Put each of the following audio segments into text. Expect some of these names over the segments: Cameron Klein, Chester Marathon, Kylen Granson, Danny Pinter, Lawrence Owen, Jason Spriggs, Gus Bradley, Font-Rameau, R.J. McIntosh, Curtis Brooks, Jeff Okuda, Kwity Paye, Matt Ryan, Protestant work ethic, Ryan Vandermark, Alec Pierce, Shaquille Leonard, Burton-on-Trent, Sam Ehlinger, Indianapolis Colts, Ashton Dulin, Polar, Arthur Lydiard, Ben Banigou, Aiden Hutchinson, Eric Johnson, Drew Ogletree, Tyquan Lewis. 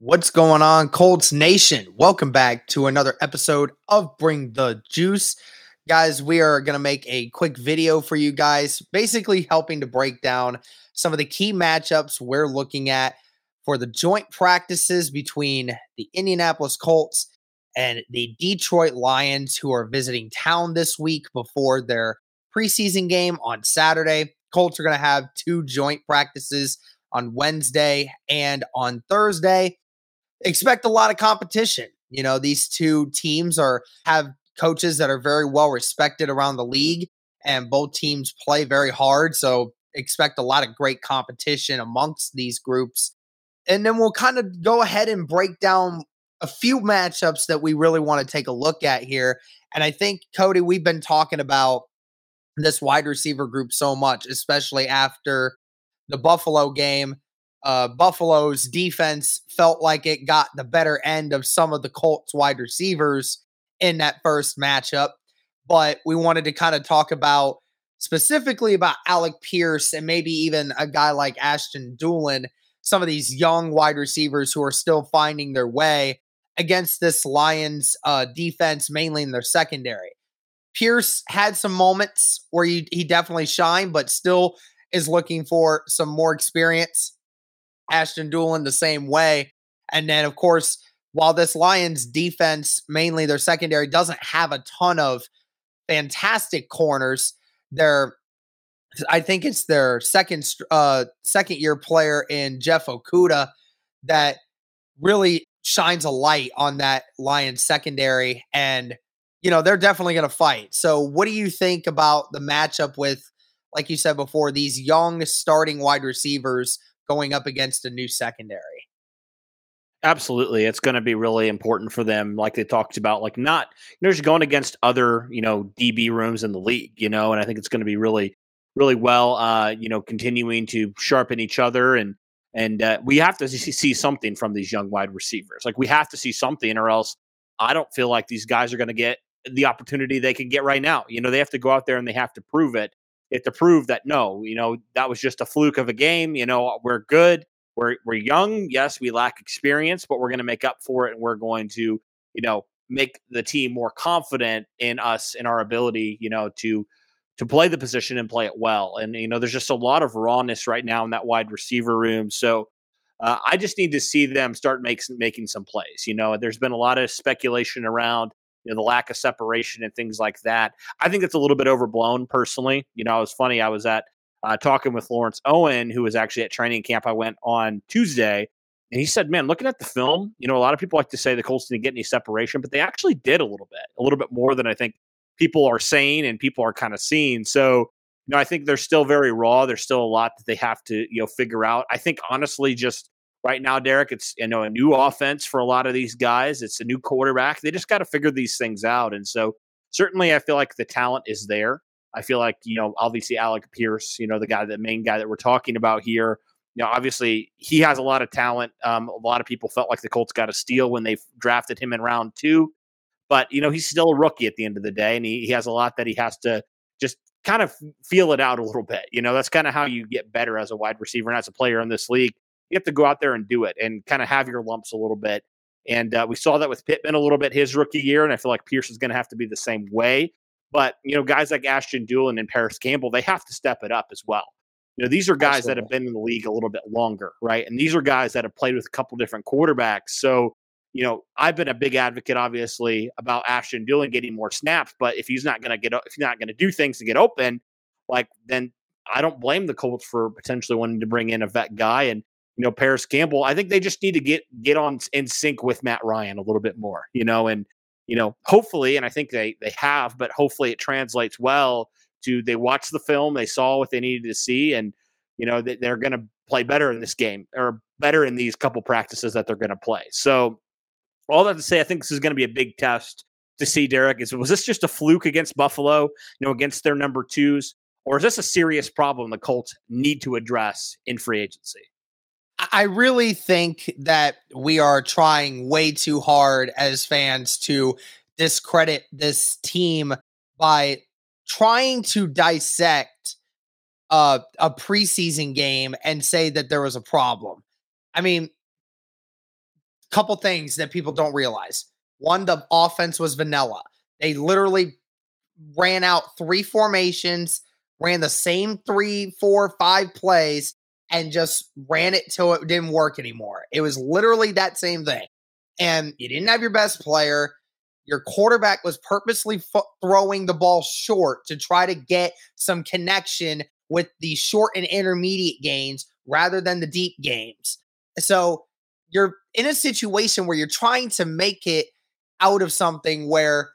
What's going on, Colts Nation? Welcome back to another episode of Bring the Juice. Guys, we are going to make a quick video for you guys, basically helping to break down some of the key matchups we're looking at for the joint practices between the Indianapolis Colts and the Detroit Lions, who are visiting town this week before their preseason game on Saturday. Colts are going to have two joint practices on Wednesday and on Thursday. Expect a lot of competition. You know, these two teams have coaches that are very well respected around the league, and both teams play very hard. So expect a lot of great competition amongst these groups. And then we'll kind of go ahead and break down a few matchups that we really want to take a look at here. And I think, Cody, we've been talking about this wide receiver group so much, especially after the Buffalo game. Buffalo's defense felt like it got the better end of some of the Colts wide receivers in that first matchup. But we wanted to kind of talk about specifically about Alec Pierce and maybe even a guy like Ashton Dulin, some of these young wide receivers who are still finding their way against this Lions defense, mainly in their secondary. Pierce had some moments where he definitely shined, but still is looking for some more experience. Ashton Dulin the same way. And then, of course, while this Lions defense, mainly their secondary, doesn't have a ton of fantastic corners, I think it's their second-year player in Jeff Okuda that really shines a light on that Lions secondary. And, you know, they're definitely going to fight. So what do you think about the matchup with, like you said before, these young starting wide receivers going up against a new secondary? Absolutely. It's going to be really important for them. Like they talked about, like not, you know, just going against other, you know, DB rooms in the league, you know, and I think it's going to be really, really well, you know, continuing to sharpen each other. And we have to see something from these young wide receivers. Like we have to see something, or else I don't feel like these guys are going to get the opportunity they can get right now. You know, they have to go out there and they have to prove it. It to prove that, no, you know, that was just a fluke of a game. You know, we're good. We're young. Yes, we lack experience, but we're going to make up for it. And we're going to, you know, make the team more confident in us and our ability, you know, to play the position and play it well. And, you know, there's just a lot of rawness right now in that wide receiver room. So I just need to see them start making some plays. You know, there's been a lot of speculation around, you know, the lack of separation and things like that. I think it's a little bit overblown personally. You know, it was funny. I was at talking with Lawrence Owen, who was actually at training camp. I went on Tuesday, and he said, man, looking at the film, you know, a lot of people like to say the Colts didn't get any separation, but they actually did a little bit more than I think people are saying and people are kind of seeing. So, you know, I think they're still very raw. There's still a lot that they have to, you know, figure out. I think honestly, just right now, Derek, it's, you know, a new offense for a lot of these guys. It's a new quarterback. They just got to figure these things out. And so certainly I feel like the talent is there. I feel like, you know, obviously Alec Pierce, you know, the main guy that we're talking about here, you know, obviously he has a lot of talent. A lot of people felt like the Colts got a steal when they drafted him in round two. But, you know, he's still a rookie at the end of the day, and he has a lot that he has to just kind of feel it out a little bit. You know, that's kind of how you get better as a wide receiver and as a player in this league. You have to go out there and do it and kind of have your lumps a little bit. And we saw that with Pittman a little bit his rookie year, and I feel like Pierce is going to have to be the same way. But, you know, guys like Ashton Dulin and Paris Campbell, they have to step it up as well. You know, these are guys that have been in the league a little bit longer, right? And these are guys that have played with a couple different quarterbacks. So, you know, I've been a big advocate, obviously, about Ashton Dulin getting more snaps. But if he's not going to get, if he's not going to do things to get open, like, then I don't blame the Colts for potentially wanting to bring in a vet guy. And, you know, Paris Campbell, I think they just need to get on in sync with Matt Ryan a little bit more, you know, and, you know, hopefully, and I think they have, but hopefully it translates well to, they watched the film, they saw what they needed to see, and, you know, they're going to play better in this game or better in these couple practices that they're going to play. So all that to say, I think this is going to be a big test to see, Derek, is, was this just a fluke against Buffalo, you know, against their number twos, or is this a serious problem the Colts need to address in free agency? I really think that we are trying way too hard as fans to discredit this team by trying to dissect a preseason game and say that there was a problem. I mean, a couple things that people don't realize. One, the offense was vanilla. They literally ran out three formations, ran the same 3, 4, 5 plays, and just ran it till it didn't work anymore. It was literally that same thing. And you didn't have your best player. Your quarterback was purposely throwing the ball short to try to get some connection with the short and intermediate gains rather than the deep games. So you're in a situation where you're trying to make it out of something where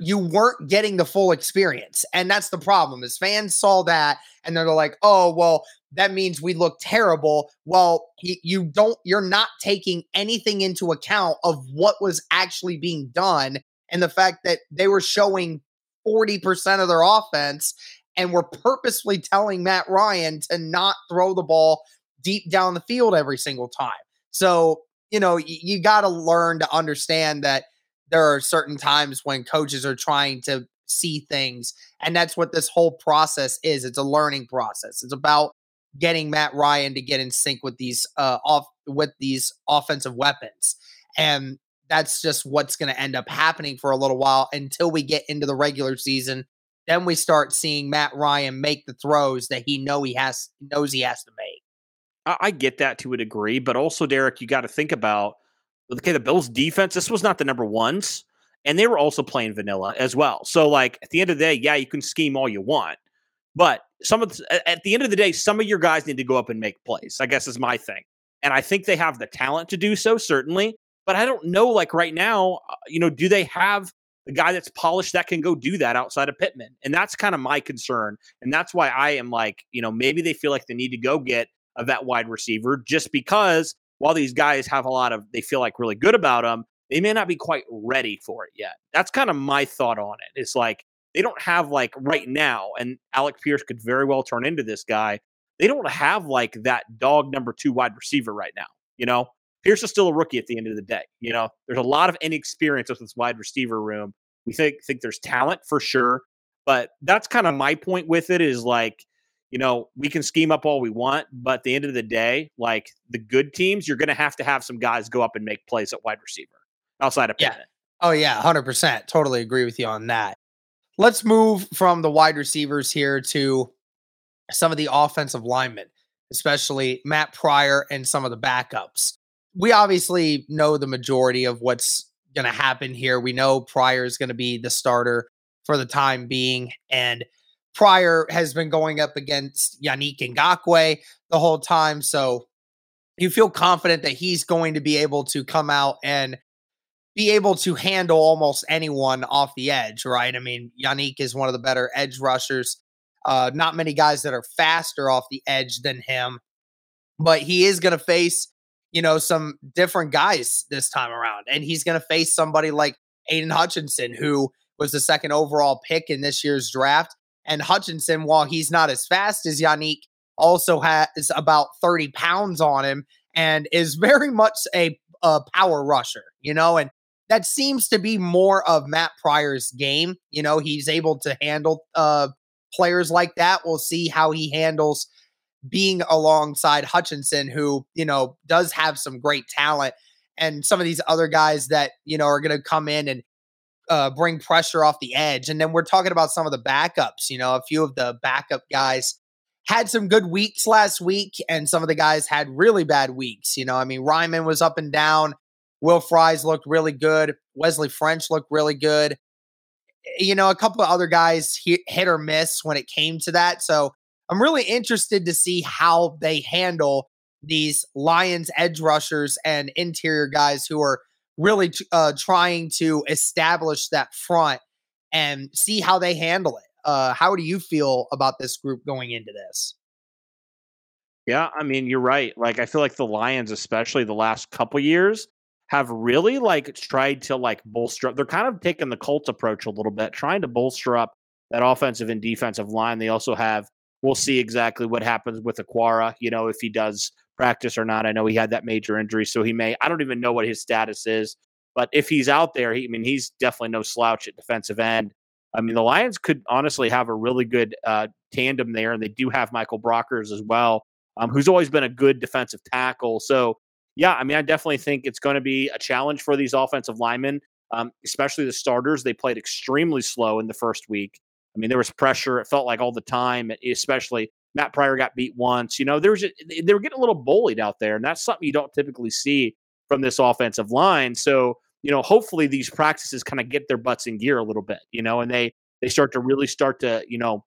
you weren't getting the full experience. And that's the problem, is fans saw that and they're like, oh, well, that means we look terrible. Well, you're not taking anything into account of what was actually being done. And the fact that they were showing 40% of their offense and were purposely telling Matt Ryan to not throw the ball deep down the field every single time. So, you know, you got to learn to understand that there are certain times when coaches are trying to see things. And that's what this whole process is. It's a learning process. It's about getting Matt Ryan to get in sync with these offensive weapons. And that's just what's going to end up happening for a little while until we get into the regular season. Then we start seeing Matt Ryan make the throws that he knows he has to make. I get that to a degree, but also, Derek, you got to think about, okay, the Bills defense, this was not the number ones, and they were also playing vanilla as well. So, like, at the end of the day, yeah, you can scheme all you want, but at the end of the day, some of your guys need to go up and make plays, I guess, is my thing. And I think they have the talent to do so, certainly. But I don't know, like, right now, you know, do they have the guy that's polished that can go do that outside of Pittman? And that's kind of my concern. And that's why I am like, you know, maybe they feel like they need to go get that wide receiver, just because while these guys have a lot of, they feel like really good about them, they may not be quite ready for it yet. That's kind of my thought on it. It's like, they don't have, like, right now, and Alec Pierce could very well turn into this guy, they don't have, like, that dog number 2 wide receiver right now. You know, Pierce is still a rookie at the end of the day. You know, there's a lot of inexperience with this wide receiver room. We think there's talent for sure, but that's kind of my point with it, is like, you know, we can scheme up all we want, but at the end of the day, like, the good teams, you're going to have some guys go up and make plays at wide receiver outside of Pittman. Oh yeah, 100%. Totally agree with you on that. Let's move from the wide receivers here to some of the offensive linemen, especially Matt Pryor and some of the backups. We obviously know the majority of what's going to happen here. We know Pryor is going to be the starter for the time being, and Pryor has been going up against Yannick Ngakoue the whole time, so you feel confident that he's going to be able to come out and be able to handle almost anyone off the edge, right? I mean, Yannick is one of the better edge rushers. Not many guys that are faster off the edge than him, but he is going to face, you know, some different guys this time around. And he's going to face somebody like Aiden Hutchinson, who was the second overall pick in this year's draft. And Hutchinson, while he's not as fast as Yannick, also has about 30 pounds on him and is very much a power rusher, you know, and that seems to be more of Matt Pryor's game. You know, he's able to handle players like that. We'll see how he handles being alongside Hutchinson, who, you know, does have some great talent, and some of these other guys that, you know, are going to come in and bring pressure off the edge. And then we're talking about some of the backups. You know, a few of the backup guys had some good weeks last week, and some of the guys had really bad weeks. You know, I mean, Ryman was up and down. Will Fries looked really good. Wesley French looked really good. You know, a couple of other guys hit or miss when it came to that. So I'm really interested to see how they handle these Lions edge rushers and interior guys who are really trying to establish that front, and see how they handle it. How do you feel about this group going into this? Yeah, I mean, you're right. Like, I feel like the Lions, especially the last couple years, have really tried to bolster up. They're kind of taking the Colts approach a little bit, trying to bolster up that offensive and defensive line. They also have, we'll see exactly what happens with Aquara, you know, if he does practice or not. I know he had that major injury, so he may, I don't even know what his status is, but if he's out there, he's definitely no slouch at defensive end. I mean, the Lions could honestly have a really good tandem there, and they do have Michael Brockers as well, who's always been a good defensive tackle. So yeah, I mean, I definitely think it's going to be a challenge for these offensive linemen, especially the starters. They played extremely slow in the first week. I mean, there was pressure. It felt like all the time, especially Matt Pryor got beat once. You know, they were getting a little bullied out there, and that's something you don't typically see from this offensive line. So, you know, hopefully these practices kind of get their butts in gear a little bit, you know, and they start to, you know,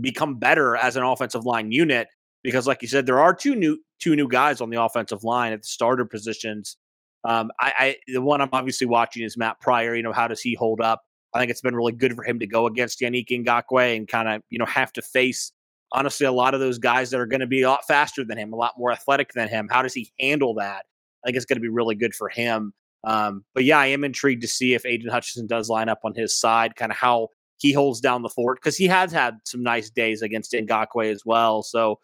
become better as an offensive line unit. Because like you said, there are two new guys on the offensive line at the starter positions. The one I'm obviously watching is Matt Pryor. You know, how does he hold up? I think it's been really good for him to go against Yannick Ngakoue and kind of, you know, have to face, honestly, a lot of those guys that are going to be a lot faster than him, a lot more athletic than him. How does he handle that? I think it's going to be really good for him. But yeah, I am intrigued to see if Aiden Hutchinson does line up on his side, kind of how he holds down the fort, because he has had some nice days against Ngakoue as well. So,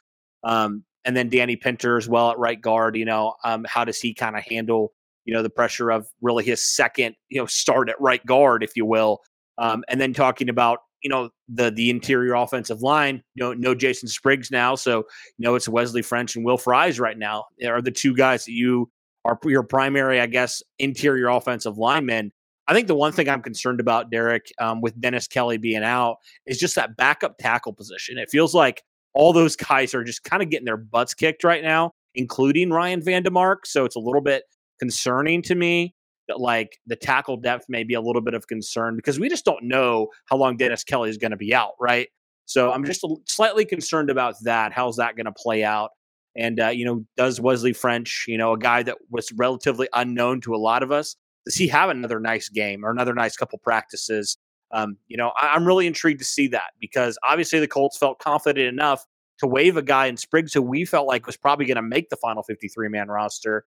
and then Danny Pinter as well at right guard, you know, how does he kind of handle, you know, the pressure of really his second, you know, start at right guard, if you will. And then talking about, you know, the interior offensive line, you know, no Jason Spriggs now. So, you know, it's Wesley French and Will Fries right now are the two guys that you are your primary, I guess, interior offensive linemen. I think the one thing I'm concerned about, Derek, with Dennis Kelly being out, is just that backup tackle position. It feels like all those guys are just kind of getting their butts kicked right now, including Ryan Vandermark. So it's a little bit concerning to me that like the tackle depth may be a little bit of concern, because we just don't know how long Dennis Kelly is going to be out. Right. So I'm just slightly concerned about that. How's that going to play out? And, you know, does Wesley French, you know, a guy that was relatively unknown to a lot of us, does he have another nice game or another nice couple practices? You know, I'm really intrigued to see that, because obviously the Colts felt confident enough to waive a guy in Spriggs, who we felt like was probably going to make the final 53-man roster,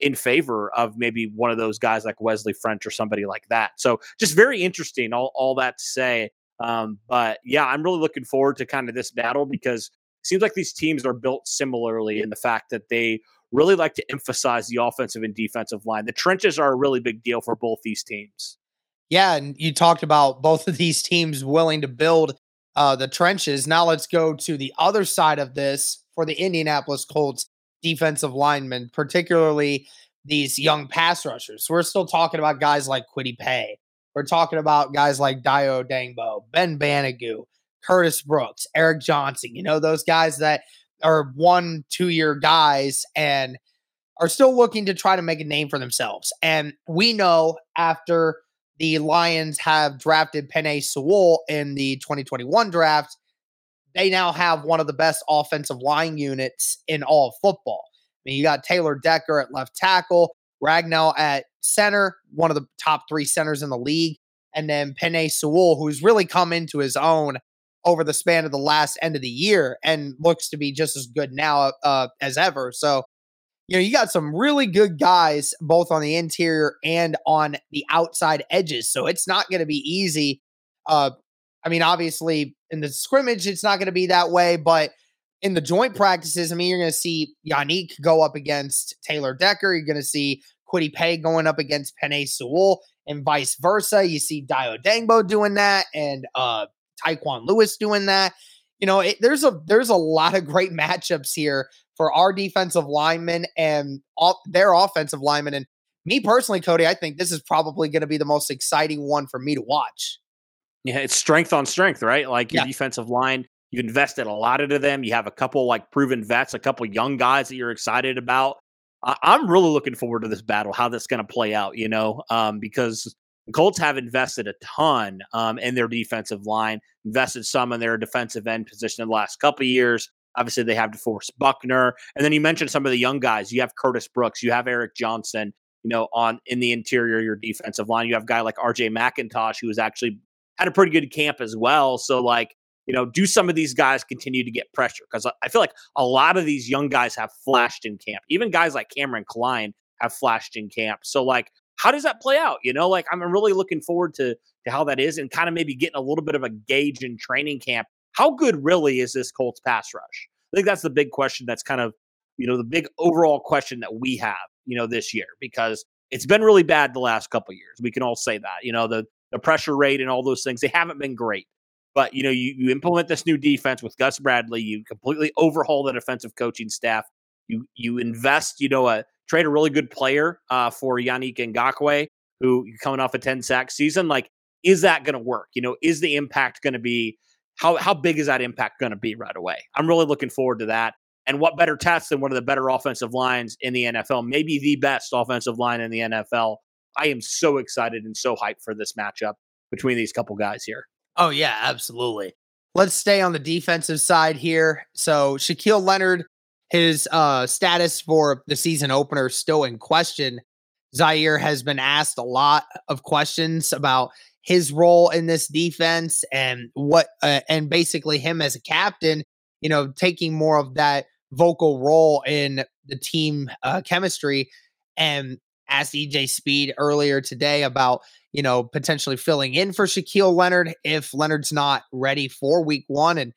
in favor of maybe one of those guys like Wesley French or somebody like that. So just very interesting, all that to say. But yeah, I'm really looking forward to kind of this battle, because it seems like these teams are built similarly in the fact that they really like to emphasize the offensive and defensive line. The trenches are a really big deal for both these teams. Yeah, and you talked about both of these teams willing to build the trenches. Now let's go to the other side of this for the Indianapolis Colts defensive linemen, particularly these young pass rushers. We're still talking about guys like Kwity Paye. We're talking about guys like Dio Dangbo, Ben Banigou, Curtis Brooks, Eric Johnson. You know, those guys that are 1-2 year guys and are still looking to try to make a name for themselves. And we know after the Lions have drafted Penei Sewell in the 2021 draft, they now have one of the best offensive line units in all of football. I mean, you got Taylor Decker at left tackle, Ragnall at center, one of the top three centers in the league, and then Penei Sewell, who's really come into his own over the span of the last end of the year and looks to be just as good now as ever. So, you know, you got some really good guys both on the interior and on the outside edges. So it's not going to be easy. I mean, obviously in the scrimmage, it's not going to be that way, but in the joint practices, I mean, you're going to see Yannick go up against Taylor Decker. You're going to see Kwity Paye going up against Penei Sewell and vice versa. You see Dio Dangbo doing that. And Tyquan Lewis doing that. You know, there's a lot of great matchups here for our defensive linemen and all their offensive linemen. And me personally, Cody, I think this is probably going to be the most exciting one for me to watch. Yeah, it's strength on strength, right? Like your defensive line, you invested a lot into them. You have a couple like proven vets, a couple young guys that you're excited about. I'm really looking forward to this battle, how that's going to play out, you know, because the Colts have invested a ton in their defensive line, invested some in their defensive end position in the last couple of years. Obviously, they have DeForest Buckner. And then you mentioned some of the young guys. You have Curtis Brooks. You have Eric Johnson, you know, in the interior of your defensive line. You have a guy like R.J. McIntosh, who has actually had a pretty good camp as well. So, like, you know, do some of these guys continue to get pressure? Because I feel like a lot of these young guys have flashed in camp. Even guys like Cameron Klein have flashed in camp. So, like, how does that play out? You know, like, I'm really looking forward to how that is and kind of maybe getting a little bit of a gauge in training camp. How good really is this Colts pass rush? I think that's the big question. That's kind of, you know, the big overall question that we have, you know, this year, because it's been really bad the last couple of years. We can all say that, you know, the pressure rate and all those things, they haven't been great. But, you know, you implement this new defense with Gus Bradley, you completely overhaul the defensive coaching staff. You invest, you know, trade a really good player for Yannick Ngakoue, who coming off a 10-sack season. Like, is that going to work? You know, is the impact going to be, how big is that impact going to be right away? I'm really looking forward to that. And what better test than one of the better offensive lines in the NFL, maybe the best offensive line in the NFL. I am so excited and so hyped for this matchup between these couple guys here. Oh, yeah, absolutely. Let's stay on the defensive side here. So Shaquille Leonard, his status for the season opener is still in question. Zaire has been asked a lot of questions about his role in this defense and what, and basically him as a captain, you know, taking more of that vocal role in the team chemistry. And asked EJ Speed earlier today about, you know, potentially filling in for Shaquille Leonard if Leonard's not ready for week one. And,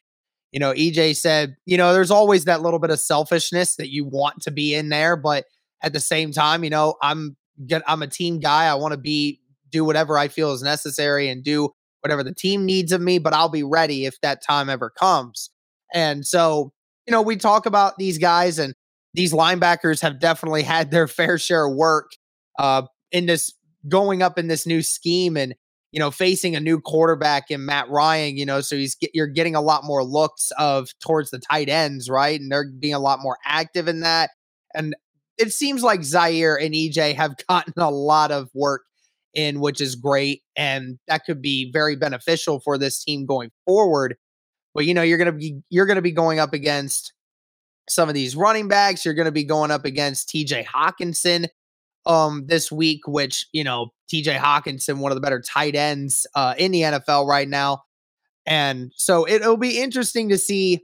you know, EJ said, you know, there's always that little bit of selfishness that you want to be in there. But at the same time, you know, I'm a team guy. I want to do whatever I feel is necessary and do whatever the team needs of me, but I'll be ready if that time ever comes. And so, you know, we talk about these guys, and these linebackers have definitely had their fair share of work in this, going up in this new scheme and, you know, facing a new quarterback in Matt Ryan, you know, so you're getting a lot more looks towards the tight ends, right? And they're being a lot more active in that. And it seems like Zaire and EJ have gotten a lot of work in, which is great. And that could be very beneficial for this team going forward. But, you know, you're going to be going up against some of these running backs. You're going to be going up against T.J. Hockenson this week, which, you know, T.J. Hockenson, one of the better tight ends in the NFL right now. And so it'll be interesting to see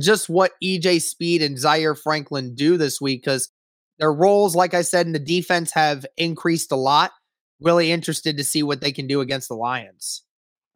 just what EJ Speed and Zaire Franklin do this week, because their roles, like I said, in the defense have increased a lot. Really interested to see what they can do against the Lions.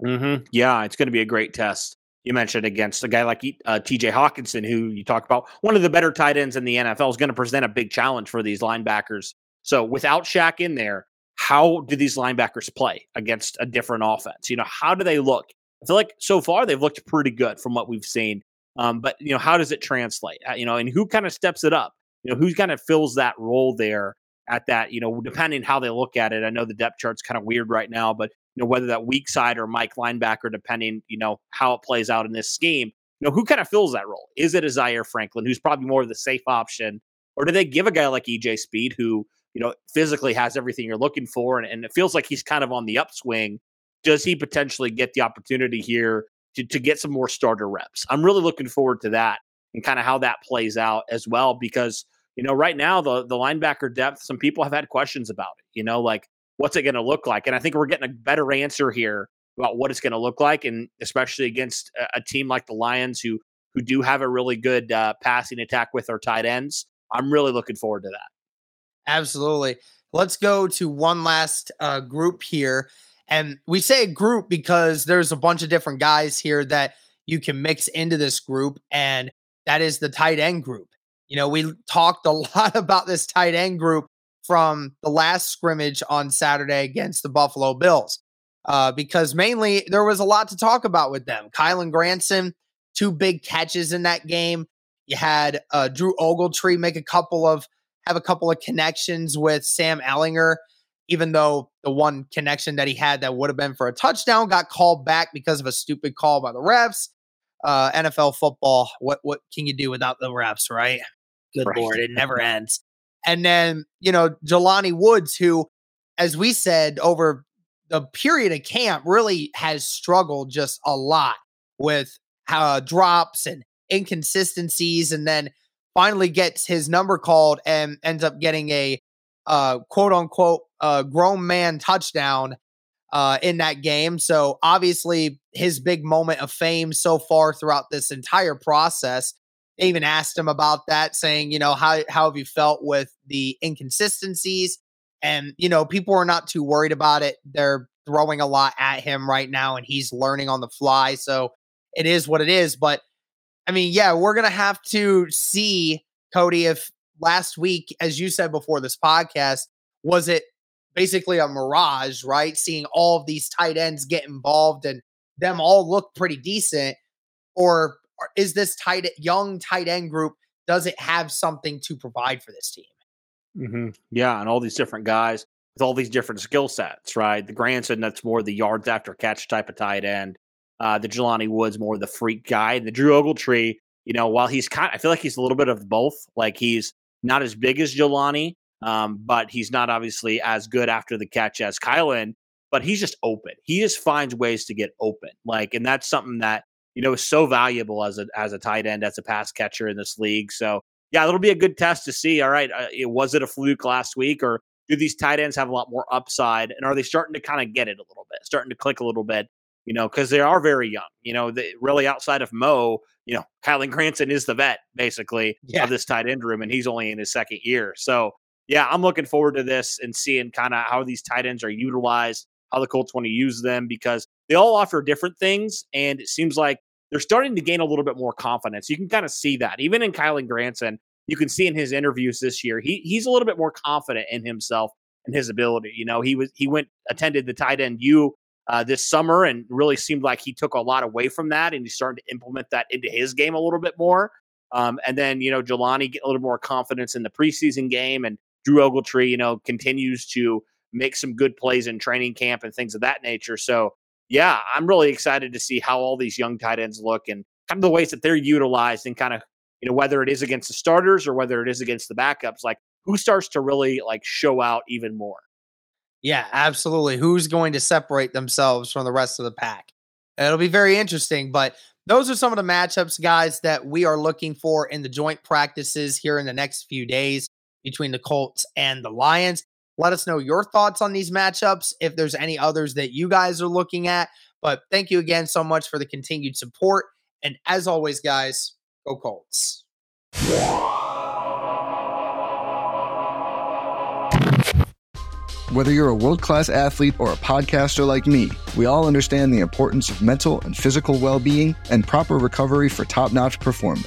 Mm-hmm. Yeah, it's going to be a great test. You mentioned against a guy like T.J. Hockenson, who you talk about, one of the better tight ends in the NFL, is going to present a big challenge for these linebackers. So without Shaq in there, how do these linebackers play against a different offense? You know, how do they look? I feel like so far they've looked pretty good from what we've seen. But, you know, how does it translate? You know, and who kind of steps it up? You know, who kind of fills that role there at that, you know, depending how they look at it. I know the depth chart's kind of weird right now, but you know, whether that weak side or Mike linebacker, depending, you know, how it plays out in this scheme, you know, who kind of fills that role? Is it a Zaire Franklin, who's probably more of the safe option? Or do they give a guy like EJ Speed, who, you know, physically has everything you're looking for, and it feels like he's kind of on the upswing? Does he potentially get the opportunity here to get some more starter reps? I'm really looking forward to that and kind of how that plays out as well, because, you know, right now the linebacker depth, some people have had questions about it, you know, like, what's it going to look like? And I think we're getting a better answer here about what it's going to look like, and especially against a team like the Lions, who do have a really good passing attack with their tight ends. I'm really looking forward to that. Absolutely. Let's go to one last group here. And we say group because there's a bunch of different guys here that you can mix into this group, and that is the tight end group. You know, we talked a lot about this tight end group from the last scrimmage on Saturday against the Buffalo Bills. because mainly there was a lot to talk about with them. Kylen Granson, 2 big catches in that game. You had Drew Ogletree make a couple of connections with Sam Ehlinger, even though the one connection that he had that would have been for a touchdown got called back because of a stupid call by the refs. NFL football, what can you do without the refs, right? Good right. Lord, it never ends. And then, Jelani Woods, who, as we said, over the period of camp really has struggled just a lot with drops and inconsistencies, and then finally gets his number called and ends up getting a quote-unquote grown man touchdown in that game. So obviously his big moment of fame so far throughout this entire process. They even asked him about that, saying, how have you felt with the inconsistencies? And, people are not too worried about it. They're throwing a lot at him right now, and he's learning on the fly. So it is what it is. But, we're going to have to see, Cody, if last week, as you said before this podcast, was it basically a mirage, right? Seeing all of these tight ends get involved and them all look pretty decent, or is this young tight end group, does it have something to provide for this team? Mm-hmm. Yeah, and all these different guys with all these different skill sets, right? The Granson, that's more the yards after catch type of tight end. The Jelani Woods, more the freak guy. And the Drew Ogletree, while he's I feel like he's a little bit of both. Like, he's not as big as Jelani, but he's not obviously as good after the catch as Kylen, but he's just open. He just finds ways to get open. Like, and that's something that is so valuable as a tight end, as a pass catcher in this league. So, yeah, it'll be a good test to see, all right, was it a fluke last week, or do these tight ends have a lot more upside, and are they starting to kind of get it a little bit, starting to click a little bit, because they are very young. Really outside of Mo, Kylen Granson is the vet, basically, of this tight end room, and he's only in his second year. So, yeah, I'm looking forward to this and seeing kind of how these tight ends are utilized, how the Colts want to use them, because they all offer different things, and it seems like they're starting to gain a little bit more confidence. You can kind of see that. Even in Kylen Granson, you can see in his interviews this year, he's a little bit more confident in himself and his ability. He attended the tight end U this summer and really seemed like he took a lot away from that, and he's starting to implement that into his game a little bit more. And then, Jelani get a little more confidence in the preseason game, and Drew Ogletree, continues to make some good plays in training camp and things of that nature. So, yeah, I'm really excited to see how all these young tight ends look and kind of the ways that they're utilized, and kind of, whether it is against the starters or whether it is against the backups, like who starts to really like show out even more. Yeah, absolutely. Who's going to separate themselves from the rest of the pack? And it'll be very interesting, but those are some of the matchups, guys, that we are looking for in the joint practices here in the next few days between the Colts and the Lions. Let us know your thoughts on these matchups, if there's any others that you guys are looking at. But thank you again so much for the continued support. And as always, guys, go Colts. Whether you're a world-class athlete or a podcaster like me, we all understand the importance of mental and physical well-being and proper recovery for top-notch performance.